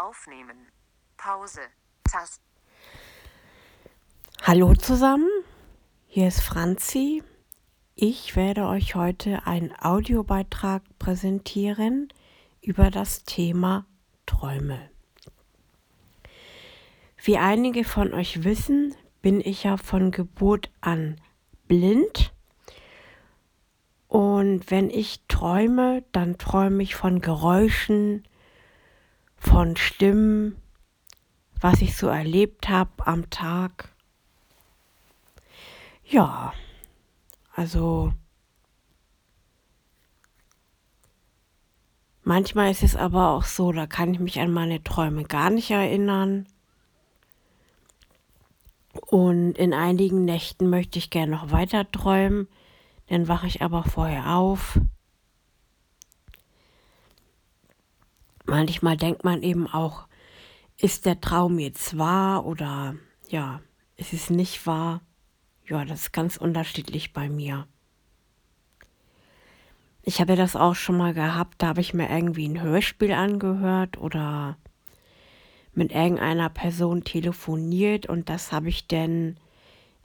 Aufnehmen. Pause. Taste. Hallo zusammen, hier ist Franzi. Ich werde euch heute einen Audiobeitrag präsentieren über das Thema Träume. Wie einige von euch wissen, bin ich ja von Geburt an blind. Und wenn ich träume, dann träume ich von Geräuschen, von Stimmen, was ich so erlebt habe am Tag. Ja, also manchmal ist es aber auch so, da kann ich mich an meine Träume gar nicht erinnern. Und in einigen Nächten möchte ich gerne noch weiter träumen, dann wache ich aber vorher auf. Manchmal denkt man eben auch, ist der Traum jetzt wahr oder ja, ist es nicht wahr? Ja, das ist ganz unterschiedlich bei mir. Ich habe das auch schon mal gehabt, da habe ich mir irgendwie ein Hörspiel angehört oder mit irgendeiner Person telefoniert und das habe ich dann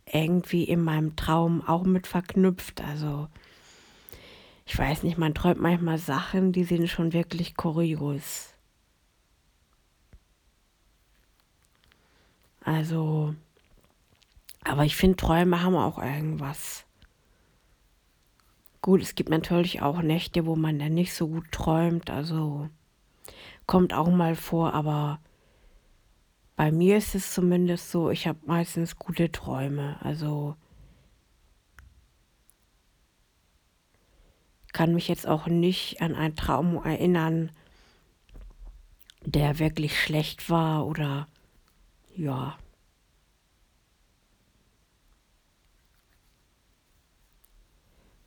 irgendwie in meinem Traum auch mit verknüpft. Also ich weiß nicht, man träumt manchmal Sachen, die sind schon wirklich kurios. Also, aber ich finde, Träume haben auch irgendwas. Gut, es gibt natürlich auch Nächte, wo man dann nicht so gut träumt, also kommt auch mal vor, aber bei mir ist es zumindest so, ich habe meistens gute Träume, also kann mich jetzt auch nicht an einen Traum erinnern, der wirklich schlecht war oder ja.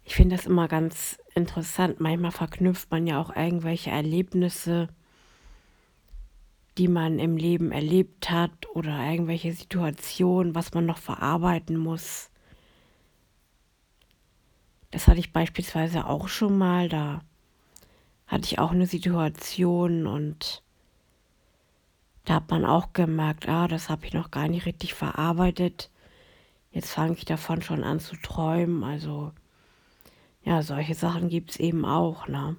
Ich finde das immer ganz interessant. Manchmal verknüpft man ja auch irgendwelche Erlebnisse, die man im Leben erlebt hat oder irgendwelche Situationen, was man noch verarbeiten muss. Das hatte ich beispielsweise auch schon mal. Da hatte ich auch eine Situation und da hat man auch gemerkt, das habe ich noch gar nicht richtig verarbeitet. Jetzt fange ich davon schon an zu träumen, also ja, solche Sachen gibt es eben auch, ne?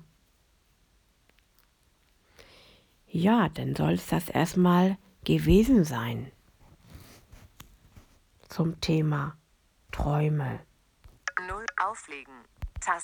Ja, dann soll es das erstmal gewesen sein zum Thema Träume. Null auflegen.